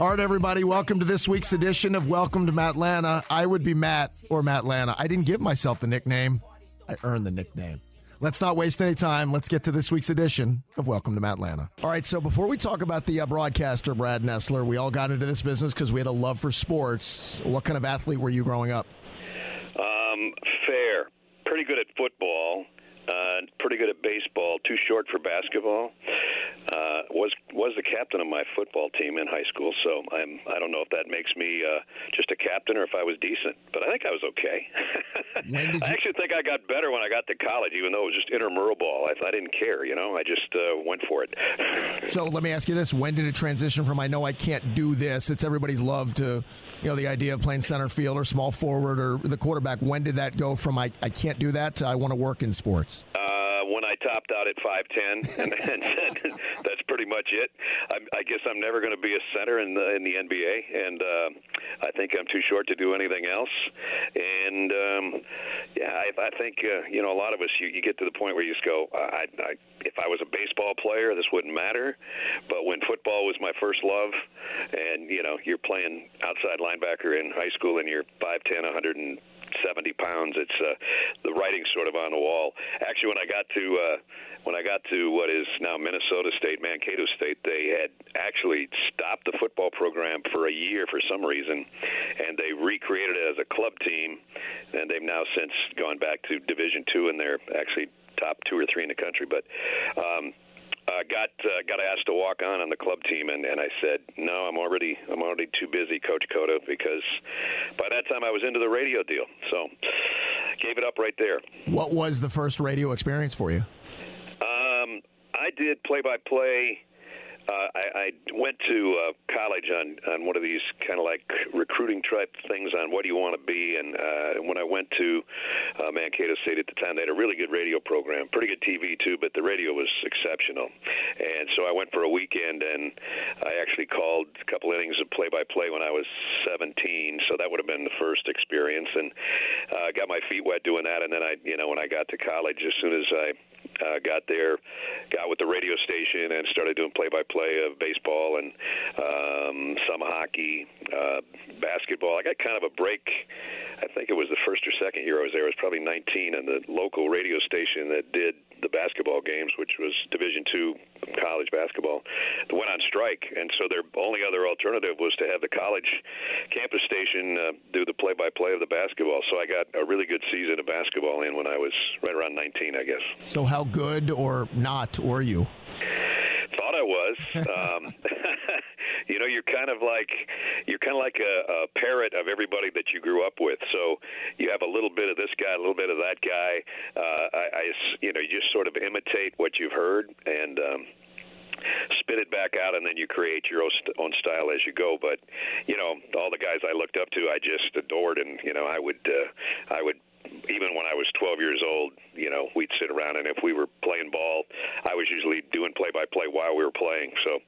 All right, everybody, welcome to this week's edition of Welcome to Matlana. I would be Matt or Matlana. I didn't give myself the nickname. I earned the nickname. Let's not waste any time. Let's get to this week's edition of Welcome to Matlana. All right, so before we talk about the broadcaster, Brad Nessler, we all got into this business because we had a love for sports. What kind of athlete were you growing up? Fair. Pretty good at football. Pretty good at baseball. Too short for basketball. Was the captain of my football team in high school, so I don't know if that makes me just a captain or if I was decent, but I think I was okay. I actually think I got better when I got to college, even though it was just intramural ball. I didn't care, you know. I just went for it. So let me ask you this: when did it transition from "I know I can't do this"? It's everybody's love to, you know, the idea of playing center field or small forward or the quarterback. When did that go from "I can't do that" to "I want to work in sports"? When I topped out at 5'10", and that's pretty much it. I guess I'm never going to be a center in the NBA, and I think I'm too short to do anything else. And I think you know, a lot of us, you get to the point where you just go, if I was a baseball player, this wouldn't matter. But when football was my first love, and you know, you're playing outside linebacker in high school, and you're 5'10", 170 pounds. It's the writing's sort of on the wall. Actually, when I got to what is now Minnesota State, Mankato State, they had actually stopped the football program for a year for some reason, and they recreated it as a club team, and they've now since gone back to Division II, and they're actually top 2 or 3 in the country. But got asked to walk on the club team, and I said no. I'm already too busy, Coach Cota, because by that time I was into the radio deal. So gave it up right there. What was the first radio experience for you? I did play-by-play. I went to college on one of these kind of like recruiting type things on what do you want to be, and when I went to Mankato State at the time, they had a really good radio program, pretty good TV too, but the radio was exceptional. And so I went for a weekend, and I actually called a couple innings of play-by-play when I was 17, so that would have been the first experience, and I got my feet wet doing that. And then when I got to college, as soon as I got there, got with the radio station, and started doing play-by-play of baseball and some hockey, basketball. I got kind of a break. I think it was the first or second year I was there. I was probably 19, and the local radio station that did the basketball games, which was Division II college basketball, went on strike, and so their only other alternative was to have the college campus station do the play-by-play of the basketball. So I got a really good season of basketball in when I was right around 19, I guess. So how good or not were you? Thought I was. You know, you're kind of like a parrot of everybody that you grew up with. So you have a little bit of this guy, a little bit of that guy. You just sort of imitate what you've heard and spit it back out, and then you create your own style as you go. But you know, all the guys I looked up to, I just adored, and you know, I would. Even when I was 12 years old, you know, we'd sit around, and if we were playing ball, I was usually doing play-by-play while we were playing. So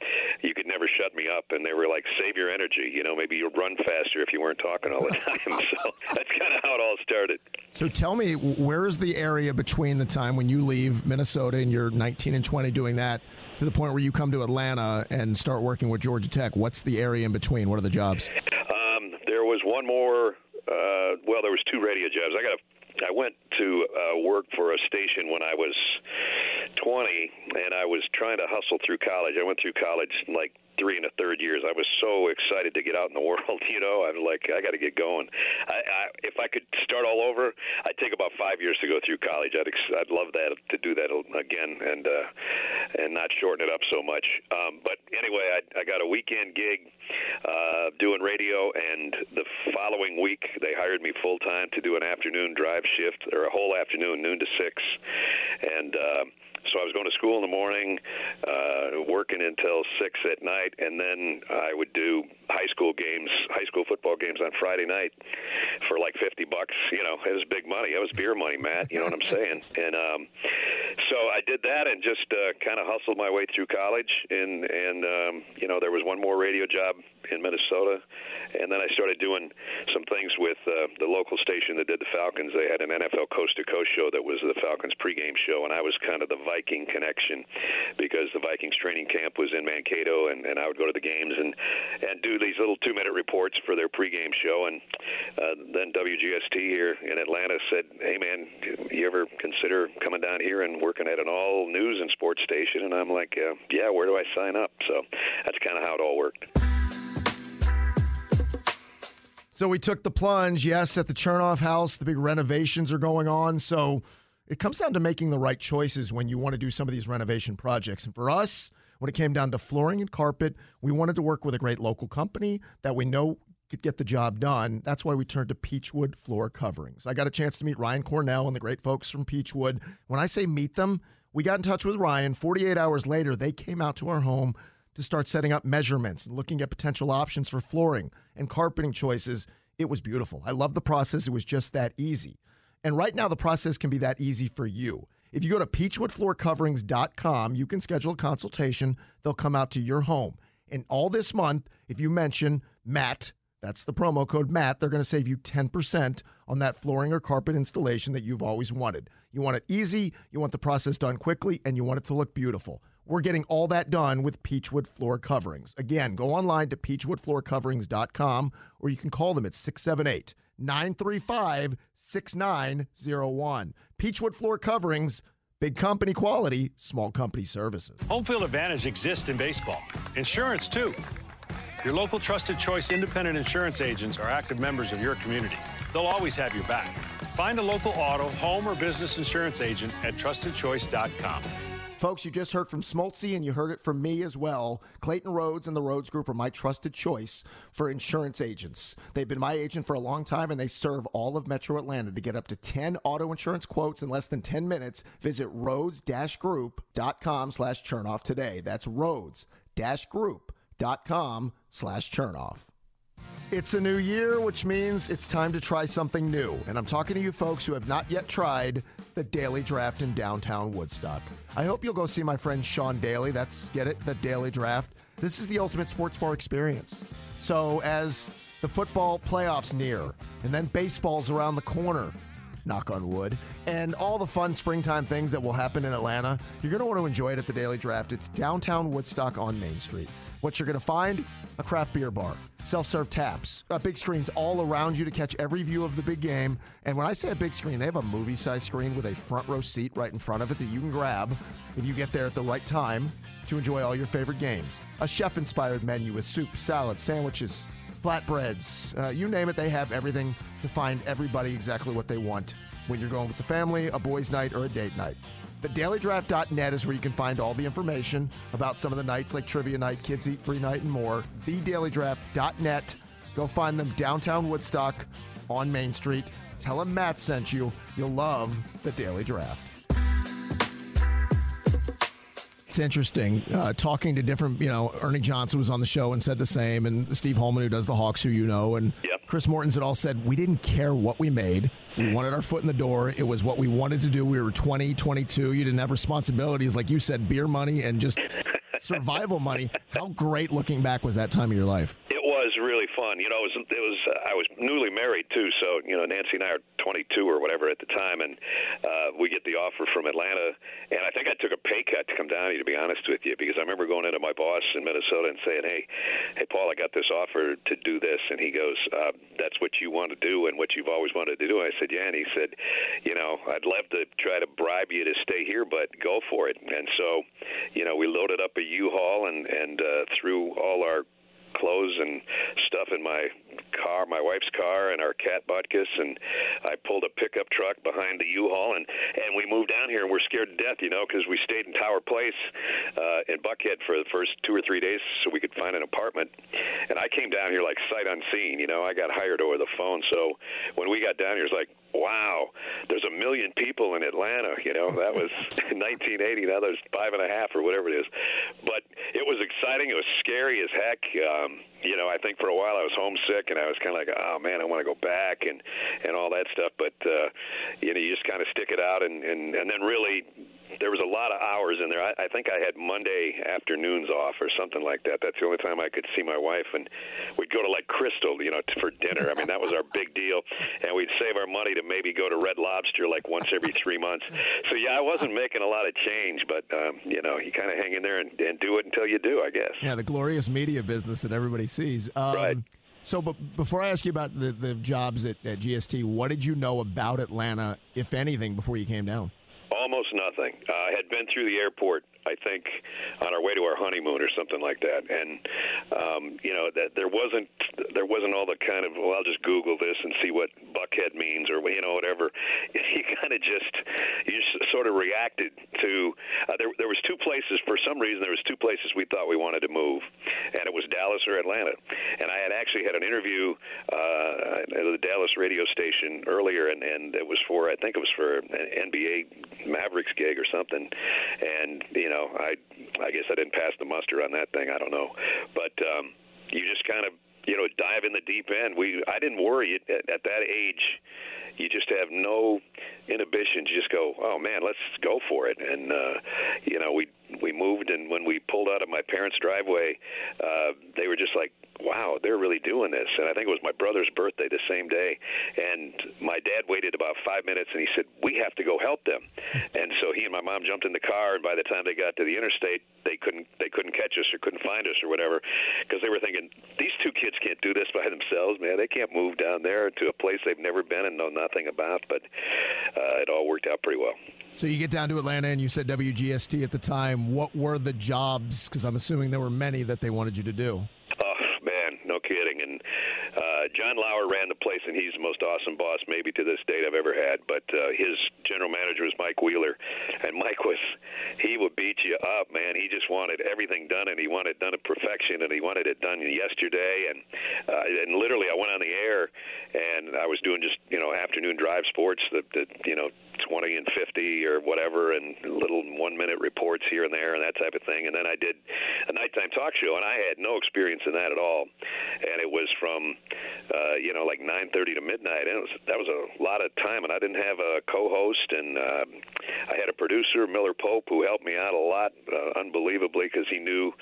you could never shut me up, and they were like, save your energy. You know, maybe you'd run faster if you weren't talking all the time. So that's kind of how it all started. So tell me, where is the area between the time when you leave Minnesota and you're 19 and 20 doing that to the point where you come to Atlanta and start working with Georgia Tech? What's the area in between? What are the jobs? There was one more. There was 2 radio jobs. I went to work for a station when I was 20, and I was trying to hustle through college. I went through college in like 3 1/3 years. I was so excited to get out in the world, you know. I'm like, I got to get going. If I could start all over, I'd take about 5 years to go through college. I'd love that to do that again and not shorten it up so much. But anyway, I got a weekend gig doing radio, and the following week they hired me full time to do an afternoon drive shift, or a whole afternoon, noon to six, and. So I was going to school in the morning, working until 6 at night, and then I would do high school football games on Friday night for like $50. You know, it was big money. It was beer money, Matt. You know what I'm saying? And so I did that and just kind of hustled my way through college. And you know, there was one more radio job in Minnesota, and then I started doing some things with the local station that did the Falcons. They had an NFL coast-to-coast show that was the Falcons pregame show, and I was kind of the Viking connection because the Vikings training camp was in Mankato, and I would go to the games and do these little two-minute reports for their pregame show. And then WGST here in Atlanta said, hey, man, you ever consider coming down here and working at an all-news and sports station? And I'm like, yeah, where do I sign up? So that's kind of how it all worked. So we took the plunge, yes, at the Chernoff house. The big renovations are going on, so it comes down to making the right choices when you want to do some of these renovation projects. And for us, when it came down to flooring and carpet, we wanted to work with a great local company that we know could get the job done. That's why we turned to Peachwood Floor Coverings. I got a chance to meet Ryan Cornell and the great folks from Peachwood. When I say meet them, we got in touch with Ryan. 48 hours later, they came out to our home to start setting up measurements and looking at potential options for flooring and carpeting choices. It was beautiful. I love the process. It was just that easy. And right now, the process can be that easy for you. If you go to peachwoodfloorcoverings.com, you can schedule a consultation. They'll come out to your home. And all this month, if you mention Matt, that's the promo code Matt, they're going to save you 10% on that flooring or carpet installation that you've always wanted. You want it easy, you want the process done quickly, and you want it to look beautiful. We're getting all that done with Peachwood Floor Coverings. Again, go online to peachwoodfloorcoverings.com, or you can call them at 678 935-6901. Peachwood Floor Coverings, big company quality, small company services. Home field advantage exists in baseball. Insurance, too. Your local trusted choice independent insurance agents are active members of your community. They'll always have your back. Find a local auto, home, or business insurance agent at trustedchoice.com. Folks, you just heard from Smoltzy, and you heard it from me as well. Clayton Rhodes and the Rhodes Group are my trusted choice for insurance agents. They've been my agent for a long time, and they serve all of Metro Atlanta. To get up to 10 auto insurance quotes in less than 10 minutes, visit Rhodes-Group.com/Chernoff today. That's Rhodes-Group.com/Chernoff. It's a new year, which means it's time to try something new. And I'm talking to you folks who have not yet tried the Daily Draft in downtown Woodstock. I hope you'll go see my friend Sean Daly. That's, get it, the Daily Draft. This is the ultimate sports bar experience. So as the football playoffs near, and then baseball's around the corner, knock on wood, and all the fun springtime things that will happen in Atlanta, you're going to want to enjoy it at the Daily Draft. It's downtown Woodstock on Main Street. What you're going to find? A craft beer bar, self-serve taps, big screens all around you to catch every view of the big game. And when I say a big screen, they have a movie-sized screen with a front row seat right in front of it that you can grab if you get there at the right time to enjoy all your favorite games. A chef-inspired menu with soup, salad, sandwiches, flatbreads, you name it. They have everything to find everybody exactly what they want when you're going with the family, a boys' night, or a date night. The dailydraft.net is where you can find all the information about some of the nights like Trivia Night, Kids Eat Free Night, and more. Thedailydraft.net. Go find them downtown Woodstock on Main Street. Tell them Matt sent you. You'll love the Daily Draft. It's interesting talking to different, you know, Ernie Johnson was on the show and said the same, and Steve Holman, who does the Hawks, who you know, and yep. Chris Mortons had all said, we didn't care what we made. We wanted our foot in the door. It was what we wanted to do. We were 20, 22. You didn't have responsibilities, like you said, beer money and just survival money. How great looking back was that time of your life? It was really fun. You know, I was newly married too, so you know, Nancy and I are 22 or whatever at the time, and we get the offer from Atlanta, and I think I took a pay cut to come down here, to be honest with you, because I remember going into my boss in Minnesota and saying, hey, Paul, I got this offer to do this, and he goes, that's what you want to do and what you've always wanted to do. And I said, yeah, and he said, you know, I'd love to try to bribe you to stay here, but go for it. And so, you know, we loaded up a U-Haul and threw all our clothes and stuff in my car, my wife's car, and our cat Butkus, and I pulled a pickup truck behind the U-Haul, and we moved down here, and we're scared to death, you know, because we stayed in Tower Place in Buckhead for the first 2 or 3 days so we could find an apartment, and I came down here like sight unseen, you know, I got hired over the phone, so when we got down here, it was like, wow, there's 1 million people in Atlanta, you know, that was 1980, now there's 5.5 or whatever it is, but it was exciting, it was scary as heck, you know, I think for a while I was homesick and I was kind of like, oh man, I want to go back and all that stuff, but you know, you just kind of stick it out and then really there was a lot of hours in there. I think I had Monday afternoons off or something like that. That's the only time I could see my wife, and we'd go to like Crystal, you know, for dinner. I mean, that was our big deal, and we'd save our money to maybe go to Red Lobster like once every 3 months. So yeah, I wasn't making a lot of change, but you know, you kind of hang in there and do it until you do, I guess. Yeah, the glorious media business that everybody sees. Right. So, but before I ask you about the jobs at GST, what did you know about Atlanta, if anything, before you came down? Almost nothing. I had been through the airport, I think, on our way to our honeymoon or something like that, and you know, that there wasn't all the kind of, well, I'll just Google this and see what Buckhead means, or you know, whatever. You kind of just sort of reacted to. There was two places for some reason. There was two places we thought we wanted to move, and it was Dallas or Atlanta. And I had actually had an interview at the Dallas radio station earlier, and it was for, I think it was for an NBA Mavericks gig or something, and you know. I guess I didn't pass the muster on that thing. I don't know. But you just kind of, you know, dive in the deep end. I didn't worry at that age. You just have no inhibitions. You just go, oh, man, let's go for it. And, you know, we moved, and when we pulled out of my parents' driveway, they were just like, wow, they're really doing this. And I think it was my brother's birthday the same day. And my dad waited about 5 minutes, and he said, we have to go help them. And so he and my mom jumped in the car, and by the time they got to the interstate, they couldn't catch us or couldn't find us or whatever, because they were thinking, these two kids can't do this by themselves, man. They can't move down there to a place they've never been and know nothing about. But it all worked out pretty well. So you get down to Atlanta, and you said WGST at the time. What were the jobs, because I'm assuming there were many that they wanted you to do? No kidding. And John Lauer ran the place, and he's the most awesome boss maybe to this date I've ever had. But his general manager was Mike Wheeler, and Mike he would beat you up, man. He just wanted everything done, and he wanted it done to perfection, and he wanted it done yesterday. And literally, I went on the air, and I was doing just, you know, afternoon drive sports, the you know, 20 and 50 or whatever, and little 1 minute reports here and there and that type of thing. And then I did a nighttime talk show, and I had no experience in that at all. And it was from, you know, like 9:30 to midnight. And that was a lot of time, and I didn't have a co-host, and I had a producer, Miller Pope, who helped me out a lot, unbelievably, because he knew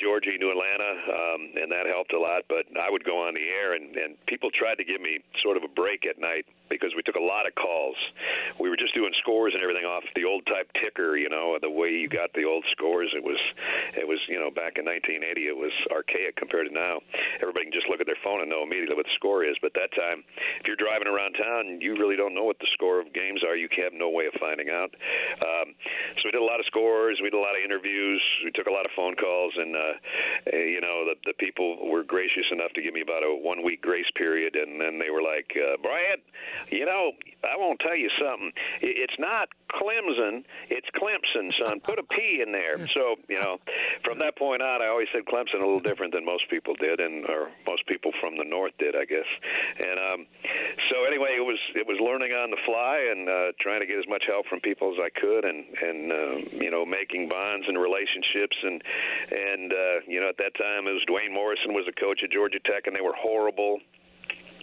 Georgia, he knew Atlanta, and that helped a lot. But I would go on the air, and people tried to give me sort of a break at night, because we took a lot of calls. We were just doing scores and everything off the old type ticker, you know, the way you got the old scores. It was, you know, back in 1980, it was archaic compared to now. Everybody can just look at their phone and know immediately what the score is. But that time, if you're driving around town, you really don't know what the score of games are. You have no way of finding out. So we did a lot of scores. We did a lot of interviews. We took a lot of phone calls. And, you know, the people were gracious enough to give me about a 1 week grace period. And then they were like, Brad, you know, I won't tell you something. It's not Clemson. It's Clemson, son. Put a P in there. So, you know, from that point on, I always said Clemson a little different than most people did, or most people from the north did, I guess. And so anyway, it was learning on the fly, and trying to get as much help from people as I could, and you know, making bonds and relationships, and you know, at that time, it was Dwayne Morrison was the coach at Georgia Tech, and they were horrible.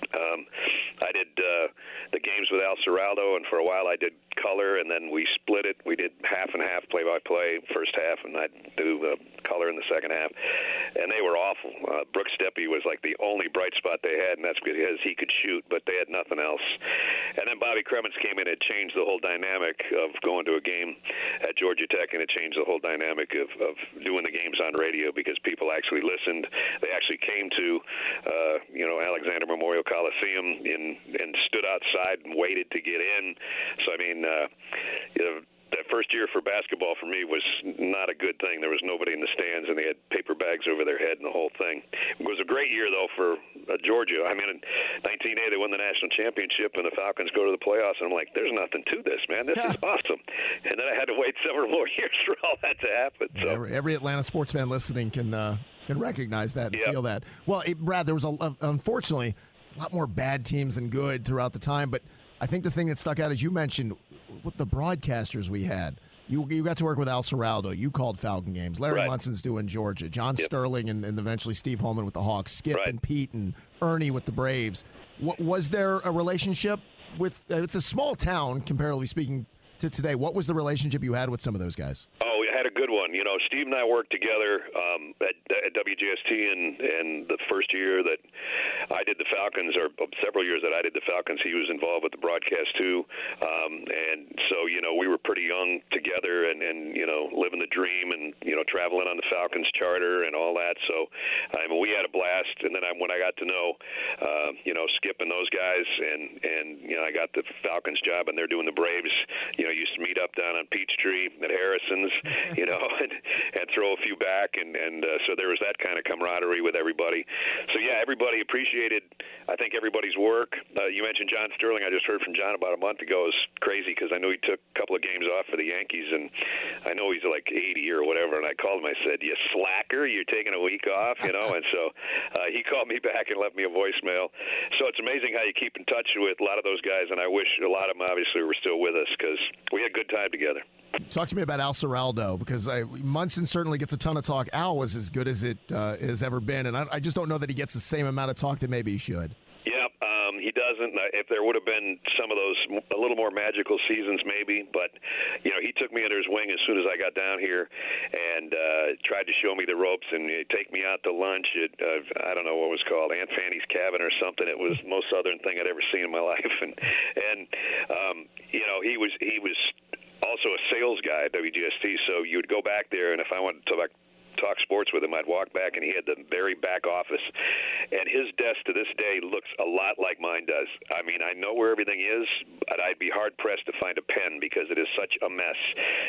I did the games with Al Ciraldo, and for a while I did color, and then we split it. We did half and half, play-by-play, first half, and I'd do color in the second half. And they were awful. Brook Steppe was like the only bright spot they had, and that's because he could shoot, but they had nothing else. And then Bobby Cremins came in and changed the whole dynamic of going to a game at Georgia Tech, and it changed the whole dynamic of doing the games on radio because people actually listened. They actually came to, Alexander Memorial Coliseum and stood outside and waited to get in. So, that first year for basketball for me was not a good thing. There was nobody in the stands, and they had paper bags over their head and the whole thing. It was a great year, though, for Georgia. I mean, in 19A, they won the national championship, and the Falcons go to the playoffs, and I'm like, there's nothing to this, man. This is awesome. And then I had to wait several more years for all that to happen. So. Every Atlanta sports fan listening can recognize that and feel that. Well, Brad, there was, unfortunately, a lot more bad teams than good throughout the time, but I think the thing that stuck out, as you mentioned, with the broadcasters we had, you got to work with Al Ciraldo. You called Falcon games. Larry Munson's doing Georgia. John Sterling and eventually Steve Holman with the Hawks. Skip and Pete and Ernie with the Braves. Was there a relationship with? It's a small town, comparatively speaking, to today. What was the relationship you had with some of those guys? Had a good one. Steve and I worked together at WGST, and the first year that I did the Falcons, or several years that I did the Falcons, he was involved with the broadcast too. And so, we were pretty young together and living the dream and, traveling on the Falcons charter and all that. So, I mean, we had a blast. And then when I got to know, Skip and those guys, and I got the Falcons job and they're doing the Braves, used to meet up down on Peachtree at Harrison's. And throw a few back, and so there was that kind of camaraderie with everybody. So everybody appreciated, I think, everybody's work. You mentioned John Sterling. I just heard from John about a month ago. It was crazy because I know he took a couple of games off for the Yankees, and I know he's like 80 or whatever. And I called him. I said, "You slacker! You're taking a week off, " And so he called me back and left me a voicemail. So it's amazing how you keep in touch with a lot of those guys, and I wish a lot of them obviously were still with us because we had a good time together. Talk to me about Al Ciraldo, because Munson certainly gets a ton of talk. Al was as good as it has ever been, and I just don't know that he gets the same amount of talk that maybe he should. He doesn't. If there would have been some of those a little more magical seasons, maybe. But he took me under his wing as soon as I got down here, and tried to show me the ropes and take me out to lunch at I don't know what it was called, Aunt Fanny's Cabin or something. It was the most southern thing I'd ever seen in my life, and he was also a sales guy at WGST, so you would go back there, and if I wanted to talk sports with him, I'd walk back, and he had the very back office, and his desk to this day looks a lot like mine does. I mean, I know where everything is, but I'd be hard-pressed to find a pen because it is such a mess,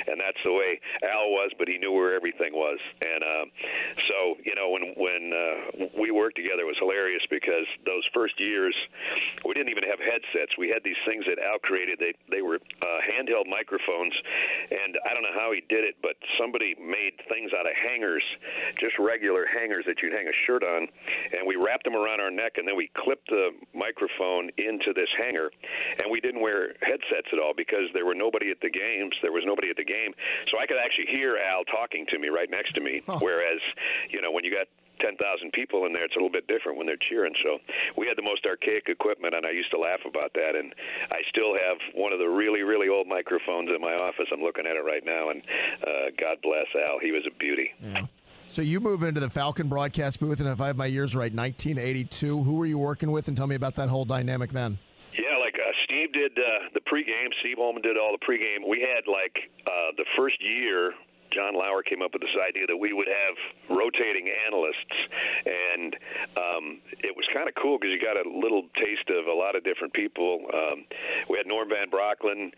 and that's the way Al was, but he knew where everything was, and so, when we worked together, it was hilarious because those first years, we didn't even have headsets. We had these things that Al created. They were handheld microphones, and I don't know how he did it, but somebody made things out of hangers, just regular hangers that you'd hang a shirt on, and we wrapped them around our neck, and then we clipped the microphone into this hanger, and we didn't wear headsets at all because there were nobody at the games. There was nobody at the game, so I could actually hear Al talking to me right next to me, whereas, when you got 10,000 people in there, it's a little bit different when they're cheering. So we had the most archaic equipment, and I used to laugh about that. And I still have one of the really, really old microphones in my office. I'm looking at it right now, and God bless Al. He was a beauty. Yeah. So you move into the Falcon broadcast booth, and if I have my years right, 1982. Who were you working with? And tell me about that whole dynamic then. Steve did the pregame. Steve Holman did all the pregame. We had, the first year, John Lauer came up with this idea that we would have rotating analysts, and it was kind of cool because you got a little taste of a lot of different people. We had Norm Van Brocklin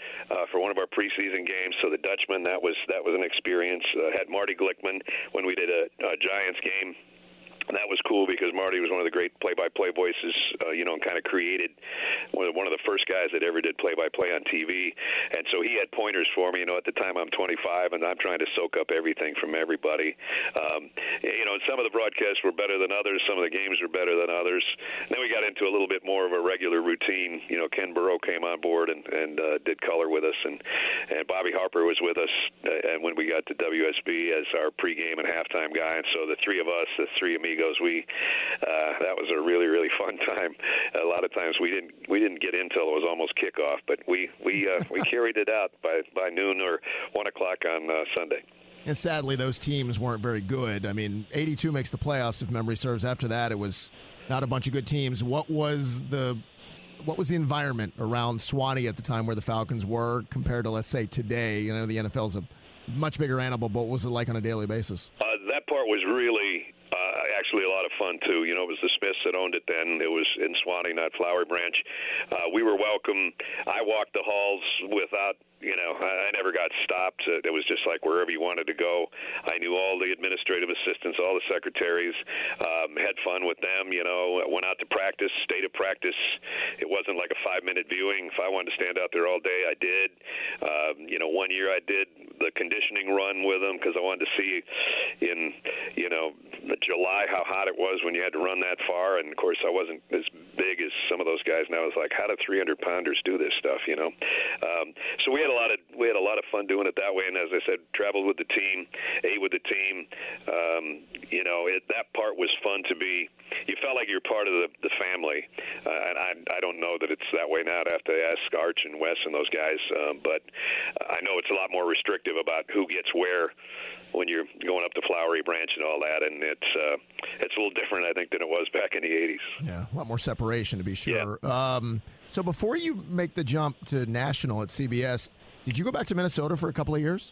for one of our preseason games, so the Dutchman, that was an experience. Had Marty Glickman when we did a Giants game. And that was cool because Marty was one of the great play-by-play voices, and kind of created one of the first guys that ever did play-by-play on TV. And so he had pointers for me. At the time I'm 25, and I'm trying to soak up everything from everybody. And some of the broadcasts were better than others. Some of the games were better than others. And then we got into a little bit more of a regular routine. Ken Burrow came on board and did color with us, and Bobby Harper was with us and when we got to WSB as our pregame and halftime guy. And so the three of us, the three of me, He goes, that was a really, really fun time. A lot of times we didn't get in till it was almost kickoff, but we carried it out by noon or 1 o'clock on Sunday. And sadly, those teams weren't very good. I mean, 82 makes the playoffs if memory serves. After that, it was not a bunch of good teams. What was the environment around Swanee at the time where the Falcons were compared to, let's say, today? You know, the NFL's a much bigger animal, but what was it like on a daily basis? That part was really actually a lot of fun, too. You know, it was the Smiths that owned it then. It was in Swanee, not Flower Branch. We were welcome. I walked the halls without... You know, I never got stopped. It was just like wherever you wanted to go. I knew all the administrative assistants, all the secretaries, had fun with them, you know, went out to practice, stayed at practice. It wasn't like a 5-minute viewing. If I wanted to stand out there all day, I did. You know, 1 year I did the conditioning run with them because I wanted to see in, you know, July how hot it was when you had to run that far. And, of course, I wasn't as big as some of those guys. And I was like, how do 300-pounders do this stuff, you know? So we had a lot of fun doing it that way, and as I said, traveled with the team, ate with the team. You know, that part was fun to be. You felt like you're part of the family, and I don't know that it's that way now. I'd have to ask Arch and Wes and those guys, but I know it's a lot more restrictive about who gets where when you're going up the Flowery Branch and all that, and it's a little different, I think, than it was back in the 80s. Yeah, a lot more separation, to be sure. Yeah. So before you make the jump to national at CBS, did you go back to Minnesota for a couple of years?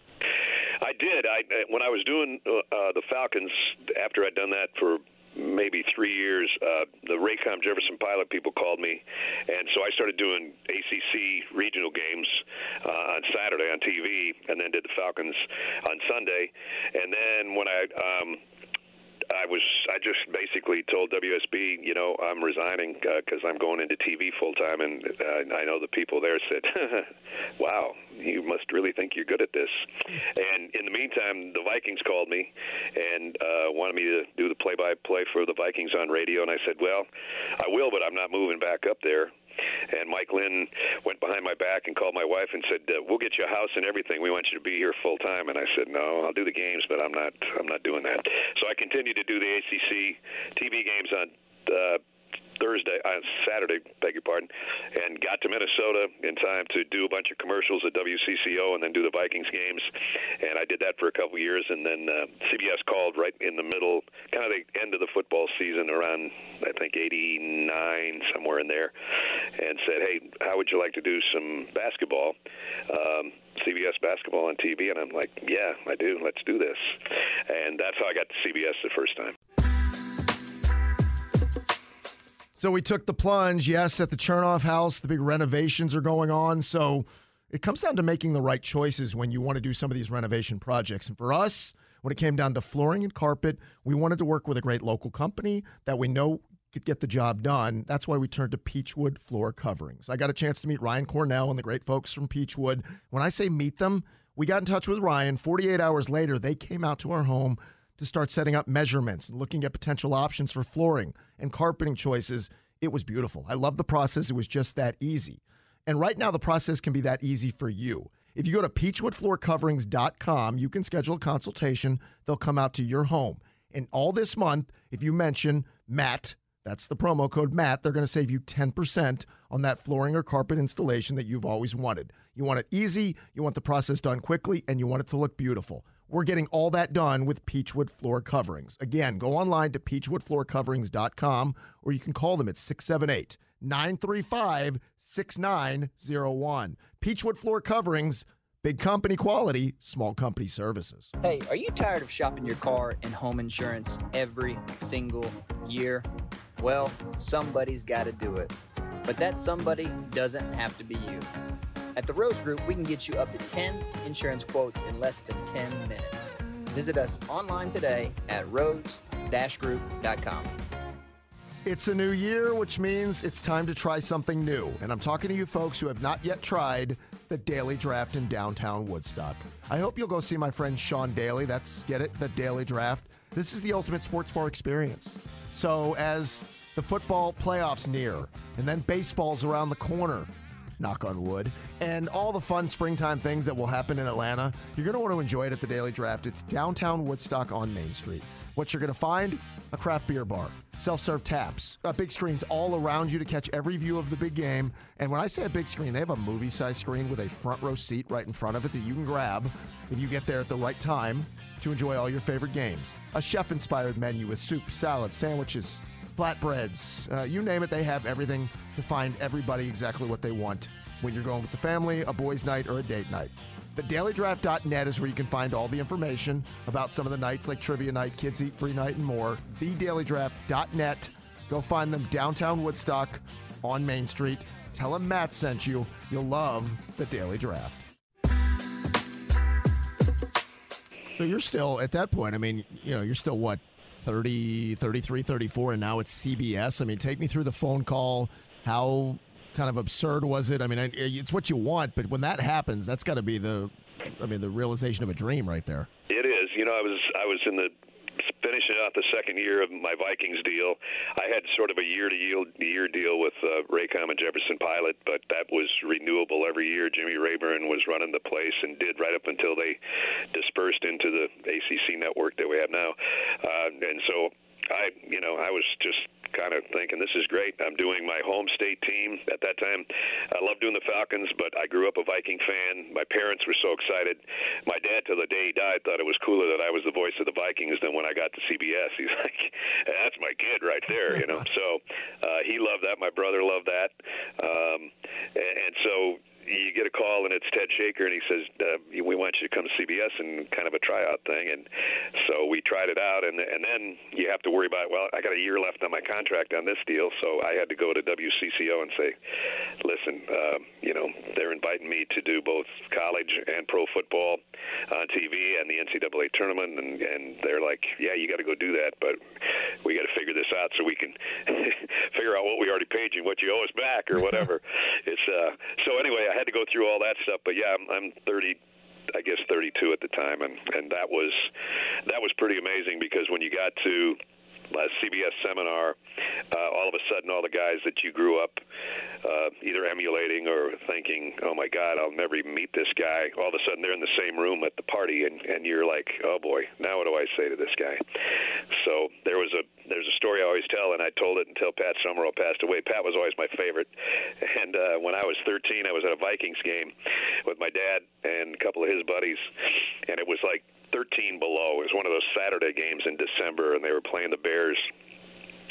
I did. When I was doing the Falcons, after I'd done that for maybe 3 years, the Raycom Jefferson Pilot people called me, and so I started doing ACC regional games on Saturday on TV, and then did the Falcons on Sunday. And then when I just basically told WSB, you know, I'm resigning because I'm going into TV full-time, and I know the people there said, wow, you must really think you're good at this. And in the meantime, the Vikings called me and wanted me to do the play-by-play for the Vikings on radio, and I said, well, I will, but I'm not moving back up there. And Mike Lynn went behind my back and called my wife and said, we'll get you a house and everything. We want you to be here full time. And I said, no, I'll do the games, but I'm not doing that. So I continued to do the ACC TV games on Saturday, beg your pardon, and got to Minnesota in time to do a bunch of commercials at WCCO and then do the Vikings games. And I did that for a couple of years, and then CBS called right in the middle, kind of the end of the football season around, I think, 89, somewhere in there, and said, hey, how would you like to do some basketball? CBS basketball on TV. And I'm like, yeah, I do. Let's do this. And that's how I got to CBS the first time. So we took the plunge, yes, at the Chernoff House. The big renovations are going on. So it comes down to making the right choices when you want to do some of these renovation projects. And for us, when it came down to flooring and carpet, we wanted to work with a great local company that we know could get the job done. That's why we turned to Peachwood Floor Coverings. I got a chance to meet Ryan Cornell and the great folks from Peachwood. When I say meet them, we got in touch with Ryan. 48 hours later, they came out to our home to start setting up measurements and looking at potential options for flooring and carpeting choices. It was beautiful. I love the process. It was just that easy. And right now, the process can be that easy for you. If you go to peachwoodfloorcoverings.com, you can schedule a consultation. They'll come out to your home. And all this month, if you mention Matt, that's the promo code Matt, they're going to save you 10% on that flooring or carpet installation that you've always wanted. You want it easy, you want the process done quickly, and you want it to look beautiful. We're getting all that done with Peachwood Floor Coverings. Again, go online to peachwoodfloorcoverings.com, or you can call them at 678-935-6901. Peachwood Floor Coverings, big company quality, small company services. Hey, are you tired of shopping your car and home insurance every single year? Well, somebody's got to do it. But that somebody doesn't have to be you. At the Rhodes Group, we can get you up to 10 insurance quotes in less than 10 minutes. Visit us online today at rhodes-group.com. It's a new year, which means it's time to try something new. And I'm talking to you folks who have not yet tried the Daily Draft in downtown Woodstock. I hope you'll go see my friend Sean Daly. That's, get it, the Daily Draft. This is the ultimate sports bar experience. So as the football playoffs near, and then baseball's around the corner, knock on wood, and all the fun springtime things that will happen in Atlanta, you're going to want to enjoy it at the Daily Draft. It's downtown Woodstock on Main Street. What you're going to find? A craft beer bar, self-serve taps, big screens all around you to catch every view of the big game. And when I say a big screen, they have a movie-sized screen with a front row seat right in front of it that you can grab if you get there at the right time to enjoy all your favorite games. A chef-inspired menu with soup, salad, sandwiches, flatbreads, you name it, they have everything to find everybody exactly what they want when you're going with the family, a boys' night, or a date night. The dailydraft.net is where you can find all the information about some of the nights like Trivia Night, Kids Eat Free Night, and more. TheDailyDraft.net. Go find them downtown Woodstock on Main Street. Tell them Matt sent you. You'll love the Daily Draft. So you're still, at that point, I mean, you know, you're still what, 30, 33, 34, and now it's CBS. I mean, take me through the phone call. How kind of absurd was it? I mean, it's what you want, but when that happens, that's got to be the realization of a dream right there. It is. You know, I was in the finishing out the second year of my Vikings deal. I had sort of a year-to-year deal with Raycom and Jefferson Pilot, but that was renewable every year. Jimmy Rayburn was running the place and did right up until they dispersed into the ACC network that we have now. And so I was just kind of thinking, this is great. I'm doing my home state team. At that time, I loved doing the Falcons, but I grew up a Viking fan. My parents were so excited. My dad, till the day he died, thought it was cooler that I was the voice of the Vikings than when I got to CBS. He's like, that's my kid right there, you know. So he loved that. My brother loved that. And so you get a call, and it's Ted Shaker, and he says, we want you to come to CBS and kind of a tryout thing. And so we tried it out, and then you have to worry about, well, I got a year left on my contract on this deal, so I had to go to WCCO and say, listen, they're inviting me to do both college and pro football on TV and the NCAA tournament, and they're like, yeah, you got to go do that, but we got to figure this out so we can figure out what we already paid you and what you owe us back or whatever. So anyway, I had to go through all that stuff, but yeah, I'm 30, I guess 32 at the time, and that was pretty amazing because when you got to CBS seminar, all of a sudden all the guys that you grew up either emulating or thinking, oh my God, I'll never even meet this guy, all of a sudden they're in the same room at the party, and you're like, oh boy, now what do I say to this guy? So there's a story I always tell, and I told it until Pat Summerall passed away. Pat was always my favorite, and when I was 13, I was at a Vikings game with my dad and a couple of his buddies, and it was like 13 below. It was one of those Saturday games in December, and they were playing the Bears.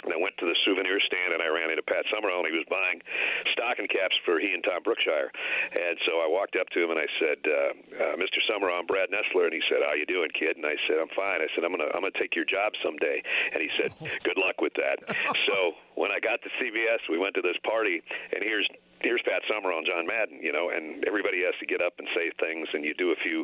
And I went to the souvenir stand, and I ran into Pat Summerall, and he was buying stocking caps for he and Tom Brookshire. And so I walked up to him, and I said, Mr. Summerall, I'm Brad Nessler. And he said, how you doing, kid? And I said, I'm fine. I said, I'm gonna take your job someday. And he said, good luck with that. So when I got to CBS, we went to this party, and here's Pat Summerall and John Madden, you know, and everybody has to get up and say things, and you do a few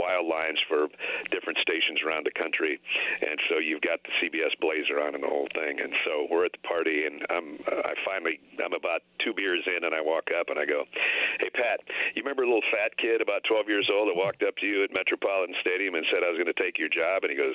wild lines for different stations around the country, and so you've got the CBS blazer on and the whole thing, and so we're at the party, and I'm about two beers in, and I walk up and I go, hey Pat, you remember a little fat kid about 12 years old that walked up to you at Metropolitan Stadium and said I was going to take your job? And he goes,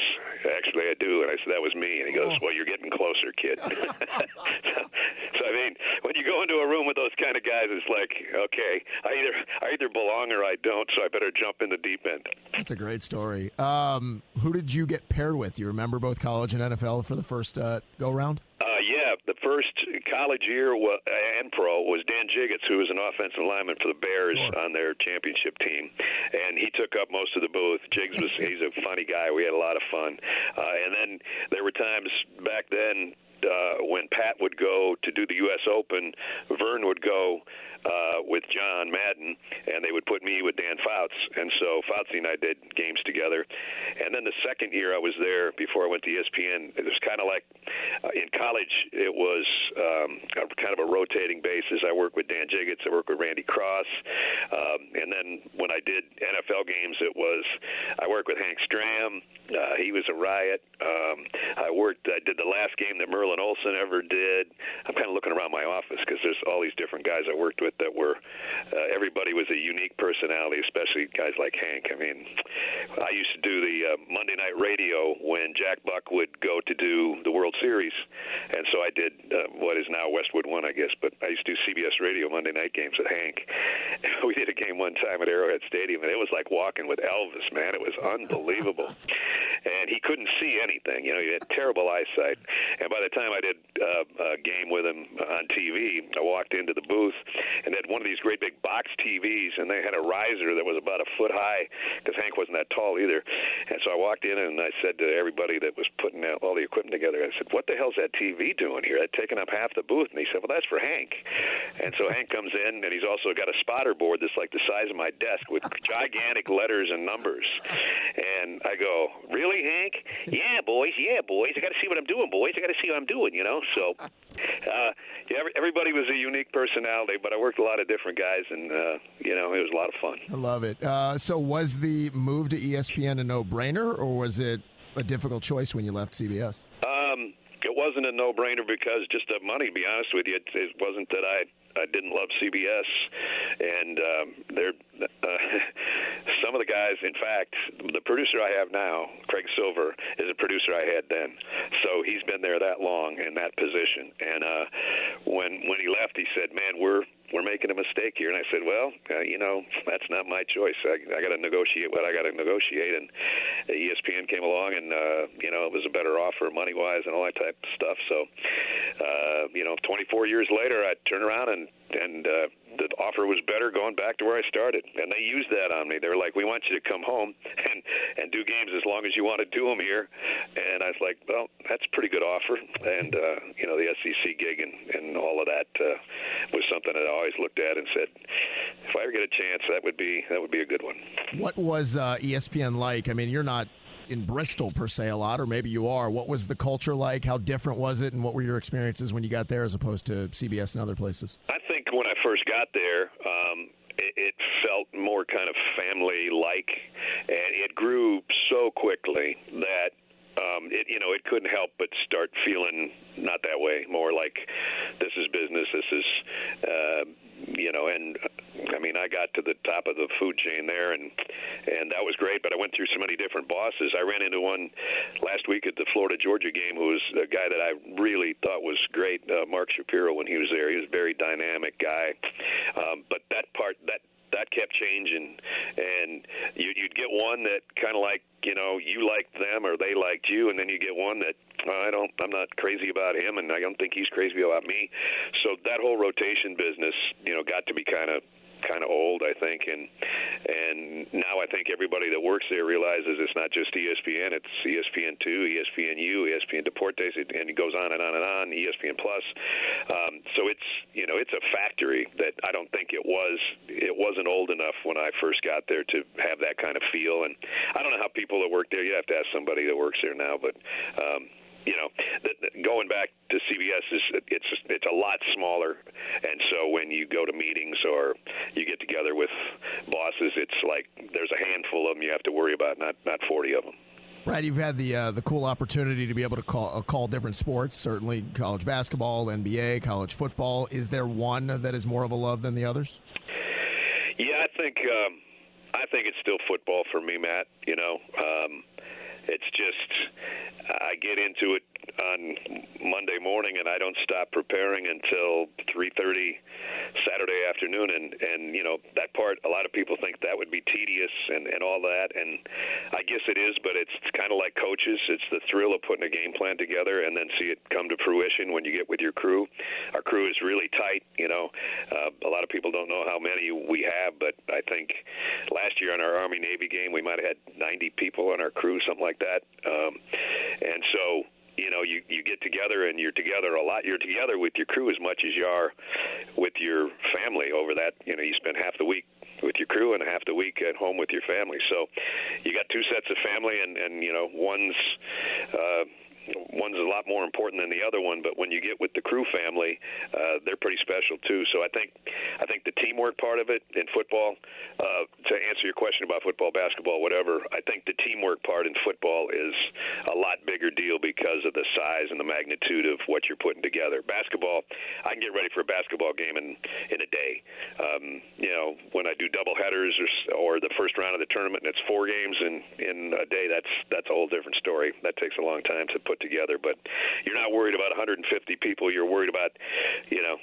actually I do. And I said, that was me. And he goes, well, you're getting closer, kid. so I mean, when you go into a room with those kind of guys, it's like, okay, I either belong or I don't, so I better jump in the deep end. That's a great story. Who did you get paired with? Do you remember both college and NFL for the first go-round? Yeah, the first college year and pro was Dan Jiggetts, who was an offensive lineman for the Bears on their championship team, and he took up most of the booth. Jiggs was he's a funny guy. We had a lot of fun. And then there were times back then, when Pat would go to do the U.S. Open, Vern would go with John Madden, and they would put me with Dan Fouts. And so Fouts and I did games together. And then the second year I was there, before I went to ESPN, it was kind of like in college, it was kind of a rotating basis. I worked with Dan Jiggetts. I worked with Randy Cross. And then when I did NFL games, it was I worked with Hank Stram. He was a riot. I did the last game that Merlin Olson ever did. I'm kind of looking around my office because there's all these different guys I worked with that were everybody was a unique personality, especially guys like Hank. I mean, I used to do the Monday Night Radio when Jack Buck would go to do the World Series, and so I did what is now Westwood One, I guess, but I used to do CBS Radio Monday night games with Hank, we did a game one time at Arrowhead Stadium, and it was like walking with Elvis, man. It was unbelievable. And he couldn't see anything. You know, he had terrible eyesight. And by the time I did a game with him on TV, I walked into the booth and had one of these great big box TVs, and they had a riser that was about a foot high because Hank wasn't that tall either. And so I walked in, and I said to everybody that was putting out all the equipment together, I said, what the hell's that TV doing here? That's taking up half the booth. And he said, well, that's for Hank. And so Hank comes in, and he's also got a spotter board that's like the size of my desk with gigantic letters and numbers. And I go, really, Hank? Yeah, boys. I got to see what I'm doing, boys. I got to see what I'm doing, you know? So everybody was a unique personality, but I worked a lot of different guys, and, you know, it was a lot of fun. I love it. So was the move to ESPN a no-brainer, or was it a difficult choice when you left CBS? It wasn't a no-brainer because just the money, to be honest with you. It wasn't that I didn't love CBS, and some of the guys, in fact, the producer I have now, Craig Silver, is a producer I had then, so he's been there that long in that position, and when he left, he said, man, we're making a mistake here, and I said, well, you know, that's not my choice. I got to negotiate what I got to negotiate, and ESPN came along, and, you know, it was a better offer money-wise and all that type of stuff, so, you know, 24 years later, I turned around and the offer was better going back to where I started, and they used that on me. They were like, we want you to come home and do games as long as you want to do them here, and I was like, well, that's a pretty good offer, and, you know, the SEC gig and all of that was something that I always looked at and said, if I ever get a chance, that would be a good one. What was ESPN like? I mean, you're not in Bristol per se a lot, or maybe you are. What was the culture like? How different was it, and what were your experiences when you got there as opposed to CBS and other places? I think when I first got there, it felt more kind of family-like, and it grew so quickly that it couldn't help but start feeling not that way, more like this is business, this is, you know, and I mean, I got to the top of the food chain there, and that was great, but I went through so many different bosses. I ran into one last week at the Florida-Georgia game who was a guy that I really thought was great, Mark Shapiro, when he was there. He was a very dynamic guy, but that kept changing, and you'd get one that kind of like, you know, you liked them or they liked you, and then you get one that I'm not crazy about him, and I don't think he's crazy about me. So that whole rotation business, you know, got to be kind of old, I think, and now I think everybody that works there realizes it's not just ESPN, it's ESPN2, ESPNU, ESPN Deportes, and it goes on and on and on, ESPN Plus. So it's, you know, it's a factory that I don't think it wasn't old enough when I first got there to have that kind of feel, and I don't know how people that work there, you have to ask somebody that works there now, but you know, going back to CBS, it's a lot smaller, and so when you go to meetings or you get together with bosses, it's like there's a handful of them you have to worry about, not 40 of them. Brad, you've had the cool opportunity to be able to call different sports, certainly college basketball, NBA, college football. Is there one that is more of a love than the others? Yeah, I think it's still football for me, Matt. You know, it's just I get into it on Monday morning, and I don't stop preparing until 3:30 Saturday afternoon. And you know, that part, a lot of people think that would be tedious and all that. And I guess it is, but it's kind of like coaches. It's the thrill of putting a game plan together and then see it come to fruition when you get with your crew. Our crew is really tight. You know, a lot of people don't know how many we have, but I think last year on our Army-Navy game, we might have had 90 people on our crew, something like that. And so, you know, you get together and you're together a lot. You're together with your crew as much as you are with your family over that. You know, you spend half the week with your crew and half the week at home with your family. So you got two sets of family, and you know, one's a lot more important than the other one, but when you get with the crew family, they're pretty special too. So I think the teamwork part of it in football, to answer your question about football, basketball, whatever, I think the teamwork part in football is a lot bigger deal because of the size and the magnitude of what you're putting together. Basketball, I can get ready for a basketball game in a day. You know, when I do doubleheaders or the first round of the tournament and it's four games in a day, that's a whole different story. That takes a long time to put together, but you're not worried about 150 people. You're worried about, you know,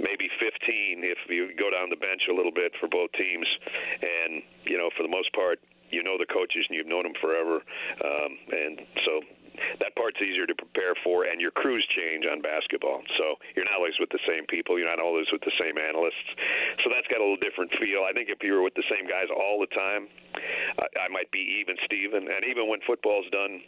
maybe 15 if you go down the bench a little bit for both teams. And, you know, for the most part, you know the coaches and you've known them forever. And so that part's easier to prepare for, and your crews change on basketball. So you're not always with the same people. You're not always with the same analysts. So that's got a little different feel. I think if you were with the same guys all the time, I might be even-steven. And even when football's done,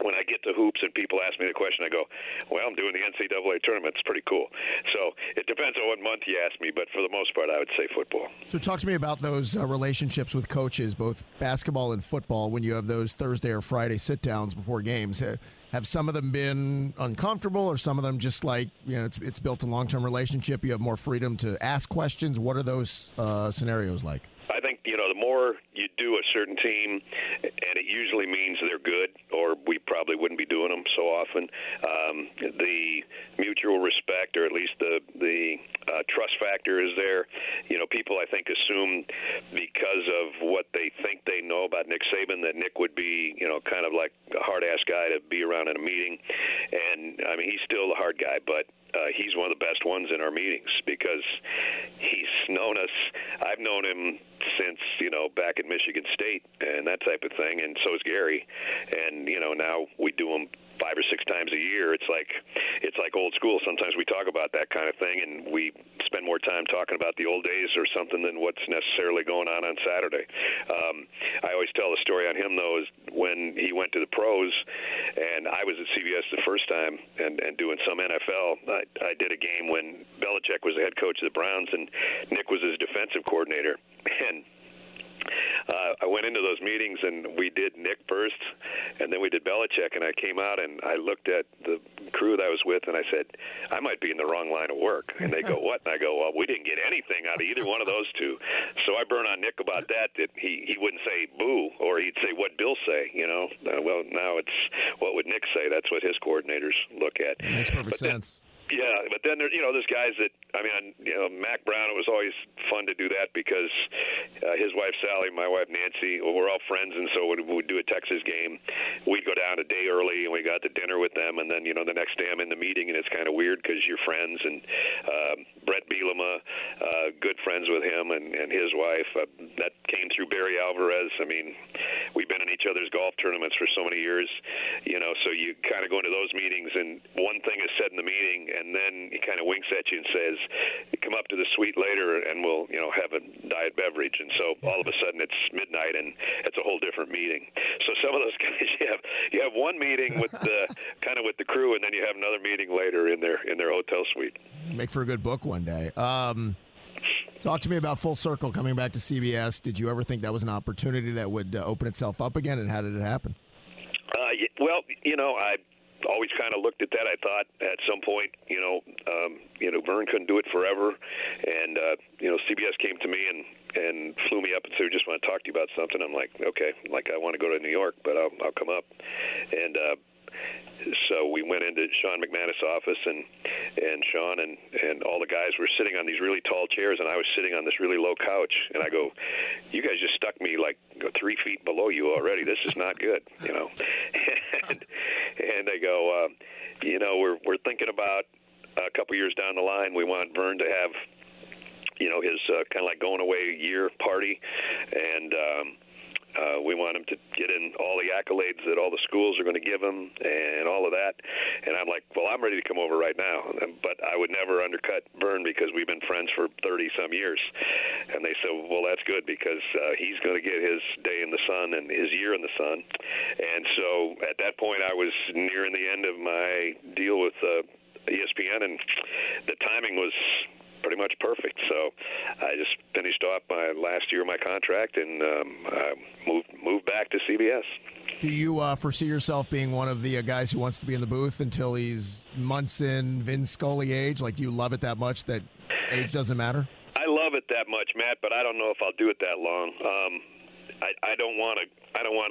when I get to hoops and people ask me the question, I go, well, I'm doing the NCAA tournament. It's pretty cool. So it depends on what month you ask me, but for the most part, I would say football. So talk to me about those relationships with coaches, both basketball and football, when you have those Thursday or Friday sit-downs before games. Have some of them been uncomfortable, or some of them just like, you know, it's built a long-term relationship, you have more freedom to ask questions? What are those scenarios like? I think, you know, the more you do a certain team, and it usually means they're good, or we probably wouldn't be doing them so often, the mutual respect, or at least the trust factor is there. You know, people, I think, assume because of what they think they know about Nick Saban that Nick would be, you know, kind of like a hard-ass guy to be around in a meeting. And, I mean, he's still a hard guy, but he's one of the best ones in our meetings because he's known us. I've known him since, you know, back in Michigan State and that type of thing, and so is Gary. And, you know, now we do him 5 or 6 times a year. It's like old school. Sometimes we talk about that kind of thing, and we spend more time talking about the old days or something than what's necessarily going on Saturday. I always tell the story on him, though, is when he went to the pros, and I was at CBS the first time and doing some NFL. I did a game when Belichick was the head coach of the Browns, and Nick was his defensive coordinator. And I went into those meetings, and we did Nick first, and then we did Belichick, and I came out, and I looked at the crew that I was with, and I said, I might be in the wrong line of work. And they go, what? And I go, well, we didn't get anything out of either one of those two. So I burn on Nick about that he wouldn't say boo, or he'd say, what'd Bill say? You know, well, now it's what would Nick say? That's what his coordinators look at. It makes perfect sense. Yeah, but then there, you know, there's guys that, I mean, you know, Mac Brown. It was always fun to do that because his wife Sally, my wife Nancy, we're all friends, and so when we'd do a Texas game, we'd go down a day early and we got to dinner with them, and then, you know, the next day I'm in the meeting, and it's kind of weird because you're friends. And Brett Bielema, good friends with him and his wife. That came through Barry Alvarez. I mean, we've been in each other's golf tournaments for so many years, you know. So you kind of go into those meetings, and one thing is said in the meeting, and then he kind of winks at you and says, come up to the suite later and we'll, you know, have a diet beverage. And so all of a sudden it's midnight and it's a whole different meeting. So some of those guys, you have one meeting with the kind of with the crew, and then you have another meeting later in their hotel suite. Make for a good book one day. Talk to me about Full Circle coming back to CBS. Did you ever think that was an opportunity that would open itself up again, and how did it happen? Well, you know, I always kind of looked at that. I thought at some point, you know, Vern couldn't do it forever, and you know, CBS came to me and flew me up and said, "We just want to talk to you about something." I'm like, "Okay, like I want to go to New York, but I'll come up." And so we went into Sean McManus' office, and Sean and all the guys were sitting on these really tall chairs, and I was sitting on this really low couch. And I go, you guys just stuck me like 3 feet below you already. This is not good, you know. And they go, you know, we're thinking about a couple years down the line, we want Vern to have, you know, his kind of like going away year party, and we want him to get in all the accolades that all the schools are going to give him and all of that. And I'm like, well, I'm ready to come over right now. But I would never undercut Vern because we've been friends for 30-some years. And they said, well, that's good because he's going to get his day in the sun and his year in the sun. And so at that point, I was nearing the end of my deal with ESPN, and the timing was pretty much perfect. So I just finished off my last year of my contract, and I moved back to CBS. Do you foresee yourself being one of the guys who wants to be in the booth until he's months in Vin Scully age? Like, do you love it that much that age doesn't matter? I love it that much, Matt, but I don't know if I'll do it that long. I don't want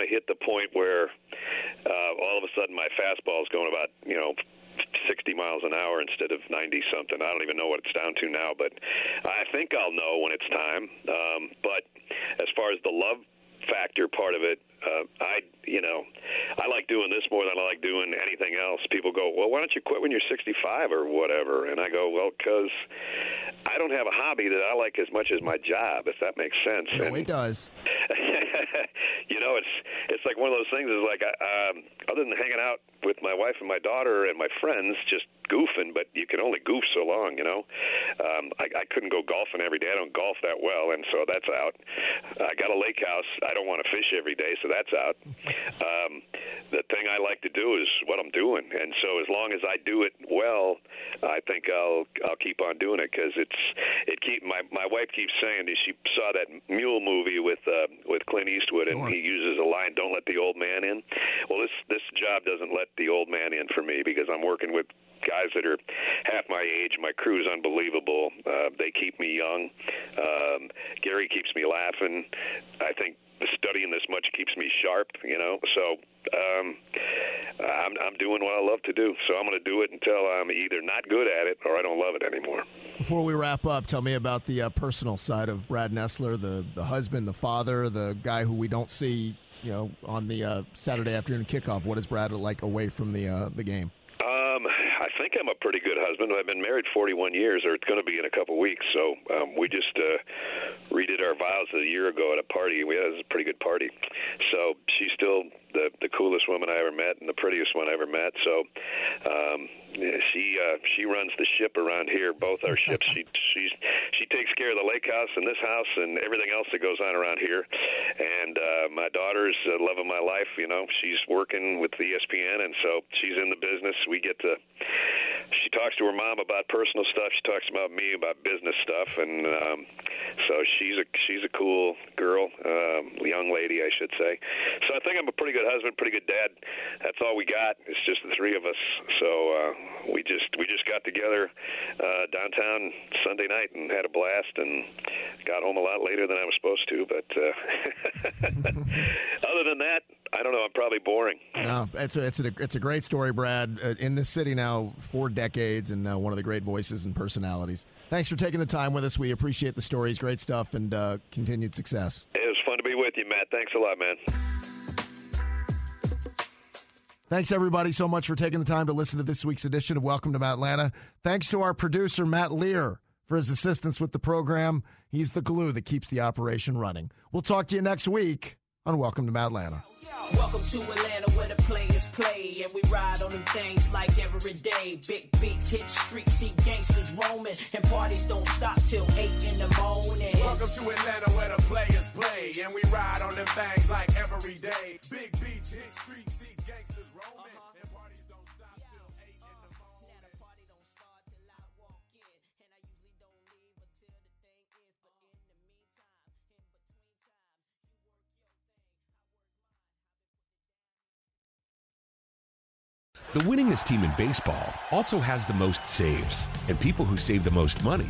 to hit the point where all of a sudden my fastball is going about, you know, 60 miles an hour instead of 90-something. I don't even know what it's down to now, but I think I'll know when it's time. But as far as the love factor part of it, I like doing this more than I like doing anything else. People go, well, why don't you quit when you're you're 65 or whatever. And I go, well, because I don't have a hobby that I like as much as my job, if that makes sense. No, and it does. You know, it's like one of those things is like, other than hanging out with my wife and my daughter and my friends, just goofing, but you can only goof so long, you know. I couldn't go golfing every day. I don't golf that well, and so that's out. I got a lake house. I don't want to fish every day, so that's out. The thing I like to do is what I'm doing, and so as long as I do it well, I think I'll keep on doing it because my wife keeps saying that she saw that Mule movie with Clint Eastwood, and he uses a line, "Don't let the old man in." Well, this job doesn't let the old man in for me because I'm working with guys that are half my age. My crew's unbelievable. They keep me young. Gary keeps me laughing. I think studying this much keeps me sharp, you know. So I'm doing what I love to do. So I'm going to do it until I'm either not good at it or I don't love it anymore. Before we wrap up, tell me about the personal side of Brad Nessler, the husband, the father, the guy who we don't see, you know, on the Saturday afternoon kickoff. What is Brad like away from the game? I think I'm a pretty good husband. I've been married 41 years, or it's going to be in a couple weeks. So we just redid our vows a year ago at a party. It was a pretty good party. So she's still the coolest woman I ever met and the prettiest one I ever met. So she runs the ship around here, both our ships. She takes care of the lake house and this house and everything else that goes on around here. And my daughter's the love of my life. You know, she's working with ESPN, and so she's in the business. She talks to her mom about personal stuff. She talks about me about business stuff, and so she's a cool girl, young lady, I should say. So I think I'm a pretty good husband, pretty good dad. That's all we got. It's just the three of us. So we just got together downtown Sunday night and had a blast, and got home a lot later than I was supposed to. But other than that, I don't know. I'm probably boring. No, it's a great story, Brad. In this city now for decades, and one of the great voices and personalities. Thanks for taking the time with us. We appreciate the stories. Great stuff, and continued success. It was fun to be with you, Matt. Thanks a lot, man. Thanks, everybody, so much for taking the time to listen to this week's edition of Welcome to Matlana. Thanks to our producer, Matt Lear, for his assistance with the program. He's the glue that keeps the operation running. We'll talk to you next week on Welcome to Matlana. Welcome to Atlanta, where the players play, and we ride on them things like every day. Big beats hit streets, see gangsters roaming, and parties don't stop till 8 in the morning. Welcome to Atlanta, where the players play, and we ride on them things like every day. Big beats hit streets, see gangsters roaming. The winningest team in baseball also has the most saves, and people who save the most money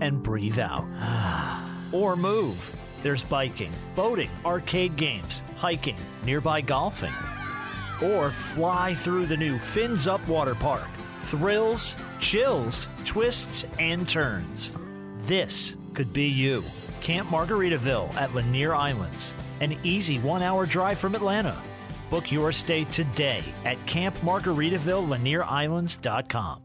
and breathe out. Or move. There's biking, boating, arcade games, hiking, nearby golfing. Or fly through the new Fins Up Water Park. Thrills, chills, twists, and turns. This could be you. Camp Margaritaville at Lanier Islands. An easy 1-hour drive from Atlanta. Book your stay today at CampMargaritavilleLanierIslands.com.